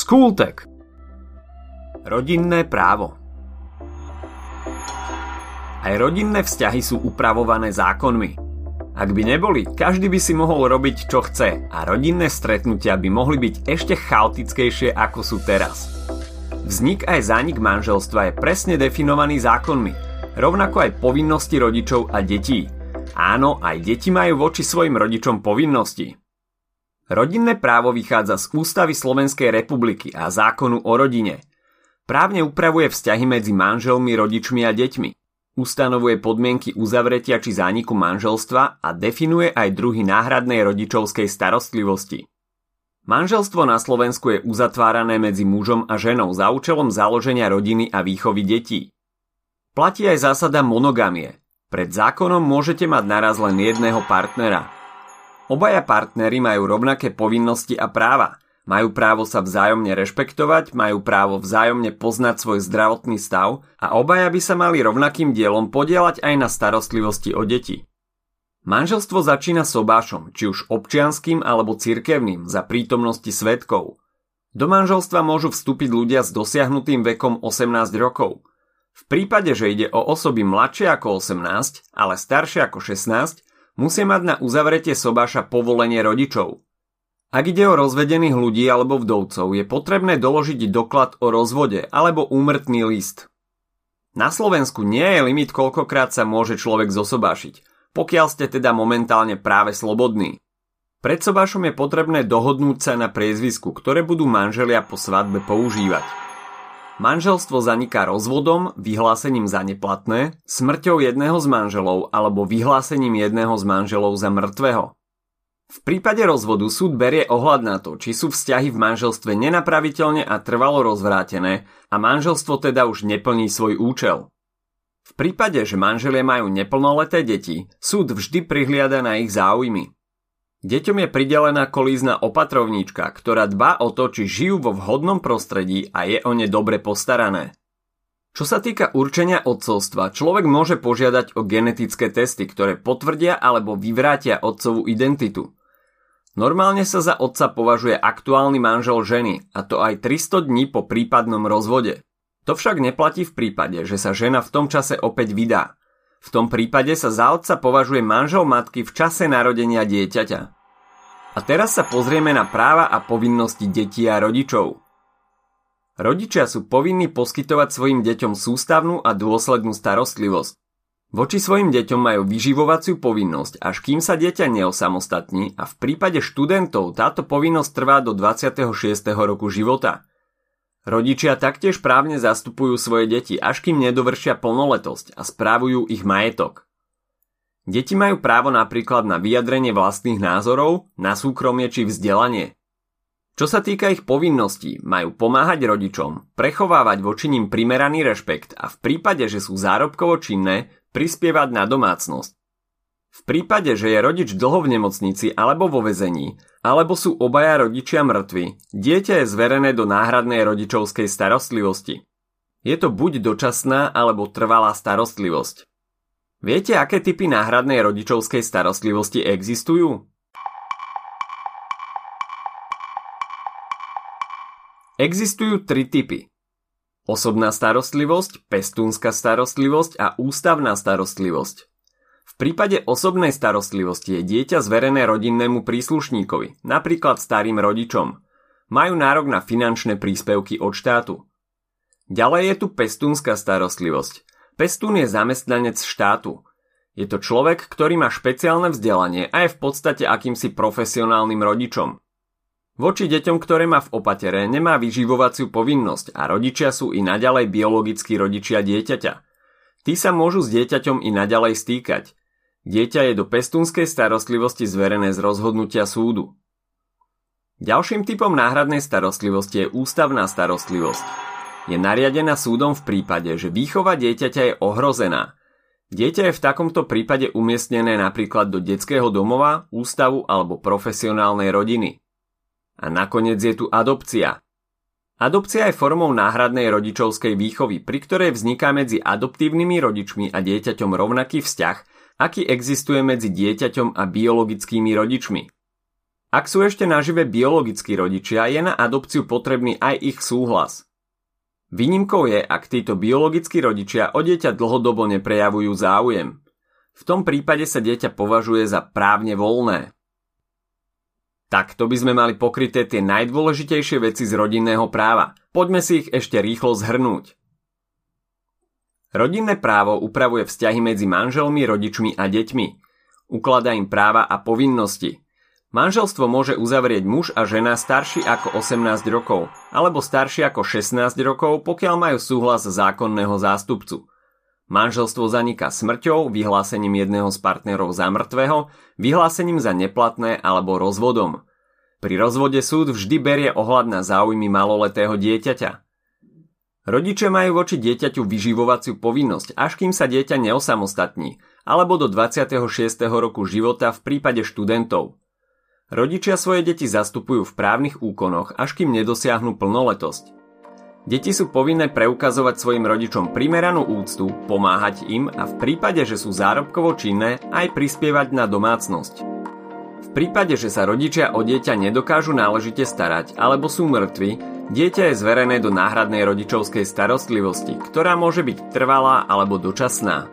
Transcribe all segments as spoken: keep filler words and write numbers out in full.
Schooltech. Rodinné právo. Aj rodinné vzťahy sú upravované zákonmi. Ak by neboli, každý by si mohol robiť, čo chce, a rodinné stretnutia by mohli byť ešte chaotickejšie, ako sú teraz. Vznik aj zánik manželstva je presne definovaný zákonmi, rovnako aj povinnosti rodičov a detí. Áno, aj deti majú voči svojim rodičom povinnosti. Rodinné právo vychádza z Ústavy Slovenskej republiky a zákonu o rodine. Právne upravuje vzťahy medzi manželmi, rodičmi a deťmi. Ustanovuje podmienky uzavretia či zániku manželstva a definuje aj druhy náhradnej rodičovskej starostlivosti. Manželstvo na Slovensku je uzatvárané medzi mužom a ženou za účelom založenia rodiny a výchovy detí. Platí aj zásada monogamie. Pred zákonom môžete mať naraz len jedného partnera. Obaja partneri majú rovnaké povinnosti a práva. Majú právo sa vzájomne rešpektovať, majú právo vzájomne poznať svoj zdravotný stav a obaja by sa mali rovnakým dielom podieľať aj na starostlivosti o deti. Manželstvo začína sobášom, či už občianskym alebo cirkevným, za prítomnosti svedkov. Do manželstva môžu vstúpiť ľudia s dosiahnutým vekom osemnásť rokov. V prípade, že ide o osoby mladšie ako osemnásť, ale staršie ako šestnásť, musia mať na uzavretie sobáša povolenie rodičov. Ak ide o rozvedených ľudí alebo vdovcov, je potrebné doložiť doklad o rozvode alebo úmrtný list. Na Slovensku nie je limit, koľkokrát sa môže človek zosobášiť, pokiaľ ste teda momentálne práve slobodní. Pred sobášom je potrebné dohodnúť sa na priezvisku, ktoré budú manželia po svadbe používať. Manželstvo zaniká rozvodom, vyhlásením za neplatné, smrťou jedného z manželov alebo vyhlásením jedného z manželov za mŕtvého. V prípade rozvodu súd berie ohľad na to, či sú vzťahy v manželstve nenapraviteľne a trvalo rozvrátené a manželstvo teda už neplní svoj účel. V prípade, že manželia majú neplnoleté deti, súd vždy prihliada na ich záujmy. Deťom je pridelená kolízna opatrovníčka, ktorá dbá o to, či žijú vo vhodnom prostredí a je o ne dobre postarané. Čo sa týka určenia otcovstva, človek môže požiadať o genetické testy, ktoré potvrdia alebo vyvrátia otcovú identitu. Normálne sa za otca považuje aktuálny manžel ženy, a to aj tristo dní po prípadnom rozvode. To však neplatí v prípade, že sa žena v tom čase opäť vydá. V tom prípade sa za otca považuje manžel matky v čase narodenia dieťaťa. A teraz sa pozrieme na práva a povinnosti detí a rodičov. Rodičia sú povinní poskytovať svojim deťom sústavnú a dôslednú starostlivosť. Voči svojim deťom majú vyživovaciu povinnosť, až kým sa dieťa neosamostatní, a v prípade študentov táto povinnosť trvá do dvadsiateho šiesteho roku života. Rodičia taktiež právne zastupujú svoje deti, až kým nedovršia plnoletosť, a správujú ich majetok. Deti majú právo napríklad na vyjadrenie vlastných názorov, na súkromie či vzdelanie. Čo sa týka ich povinností, majú pomáhať rodičom, prechovávať voči nim primeraný rešpekt a v prípade, že sú zárobkovo činné, prispievať na domácnosť. V prípade, že je rodič dlho v nemocnici alebo vo väzení, alebo sú obaja rodičia mŕtvi, dieťa je zverené do náhradnej rodičovskej starostlivosti. Je to buď dočasná alebo trvalá starostlivosť. Viete, aké typy náhradnej rodičovskej starostlivosti existujú? Existujú tri typy. Osobná starostlivosť, pestúnska starostlivosť a ústavná starostlivosť. V prípade osobnej starostlivosti je dieťa zverené rodinnému príslušníkovi, napríklad starým rodičom. Majú nárok na finančné príspevky od štátu. Ďalej je tu pestúnska starostlivosť. Pestún je zamestnanec štátu. Je to človek, ktorý má špeciálne vzdelanie a je v podstate akýmsi profesionálnym rodičom. Voči deťom, ktoré má v opatere, nemá vyživovaciu povinnosť a rodičia sú i naďalej biologickí rodičia dieťaťa. Tí sa môžu s dieťaťom i naďalej stýkať. Dieťa je do pestúnskej starostlivosti zverené z rozhodnutia súdu. Ďalším typom náhradnej starostlivosti je ústavná starostlivosť. Je nariadená súdom v prípade, že výchova dieťaťa je ohrozená. Dieťa je v takomto prípade umiestnené napríklad do detského domova, ústavu alebo profesionálnej rodiny. A nakoniec je tu adopcia. Adopcia je formou náhradnej rodičovskej výchovy, pri ktorej vzniká medzi adoptívnymi rodičmi a dieťaťom rovnaký vzťah, aký existuje medzi dieťaťom a biologickými rodičmi. Ak sú ešte nažive biologickí rodičia, je na adopciu potrebný aj ich súhlas. Výnimkou je, ak títo biologickí rodičia o dieťa dlhodobo neprejavujú záujem. V tom prípade sa dieťa považuje za právne voľné. Takto by sme mali pokryté tie najdôležitejšie veci z rodinného práva. Poďme si ich ešte rýchlo zhrnúť. Rodinné právo upravuje vzťahy medzi manželmi, rodičmi a deťmi. Ukladá im práva a povinnosti. Manželstvo môže uzavrieť muž a žena starší ako osemnásť rokov alebo starší ako šestnásť rokov, pokiaľ majú súhlas zákonného zástupcu. Manželstvo zaniká smrťou, vyhlásením jedného z partnerov za mŕtvého, vyhlásením za neplatné alebo rozvodom. Pri rozvode súd vždy berie ohľad na záujmy maloletého dieťaťa. Rodiče majú voči dieťaťu vyživovaciu povinnosť, až kým sa dieťa neosamostatní, alebo do dvadsiateho šiesteho roku života v prípade študentov. Rodičia svoje deti zastupujú v právnych úkonoch, až kým nedosiahnu plnoletosť. Deti sú povinné preukazovať svojim rodičom primeranú úctu, pomáhať im a v prípade, že sú zárobkovo činné, aj prispievať na domácnosť. V prípade, že sa rodičia o dieťa nedokážu náležite starať alebo sú mŕtvi, dieťa je zverené do náhradnej rodičovskej starostlivosti, ktorá môže byť trvalá alebo dočasná.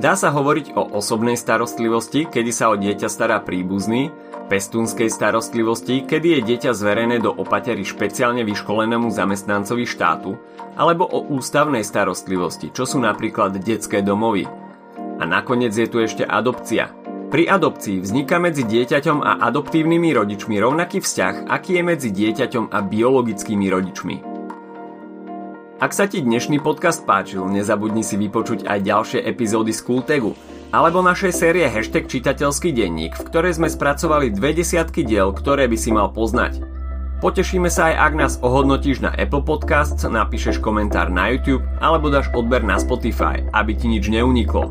Dá sa hovoriť o osobnej starostlivosti, kedy sa o dieťa stará príbuzný, pestúnskej starostlivosti, kedy je dieťa zverené do opatery špeciálne vyškolenému zamestnancovi štátu, alebo o ústavnej starostlivosti, čo sú napríklad detské domovy. A nakoniec je tu ešte adopcia. Pri adopcii vzniká medzi dieťaťom a adoptívnymi rodičmi rovnaký vzťah, aký je medzi dieťaťom a biologickými rodičmi. Ak sa ti dnešný podcast páčil, nezabudni si vypočuť aj ďalšie epizódy z CoolTagu alebo našej série Hashtag Čitateľský denník, v ktorej sme spracovali dve desiatky diel, ktoré by si mal poznať. Potešíme sa aj, ak nás ohodnotíš na Apple Podcast, napíšeš komentár na YouTube alebo dáš odber na Spotify, aby ti nič neuniklo.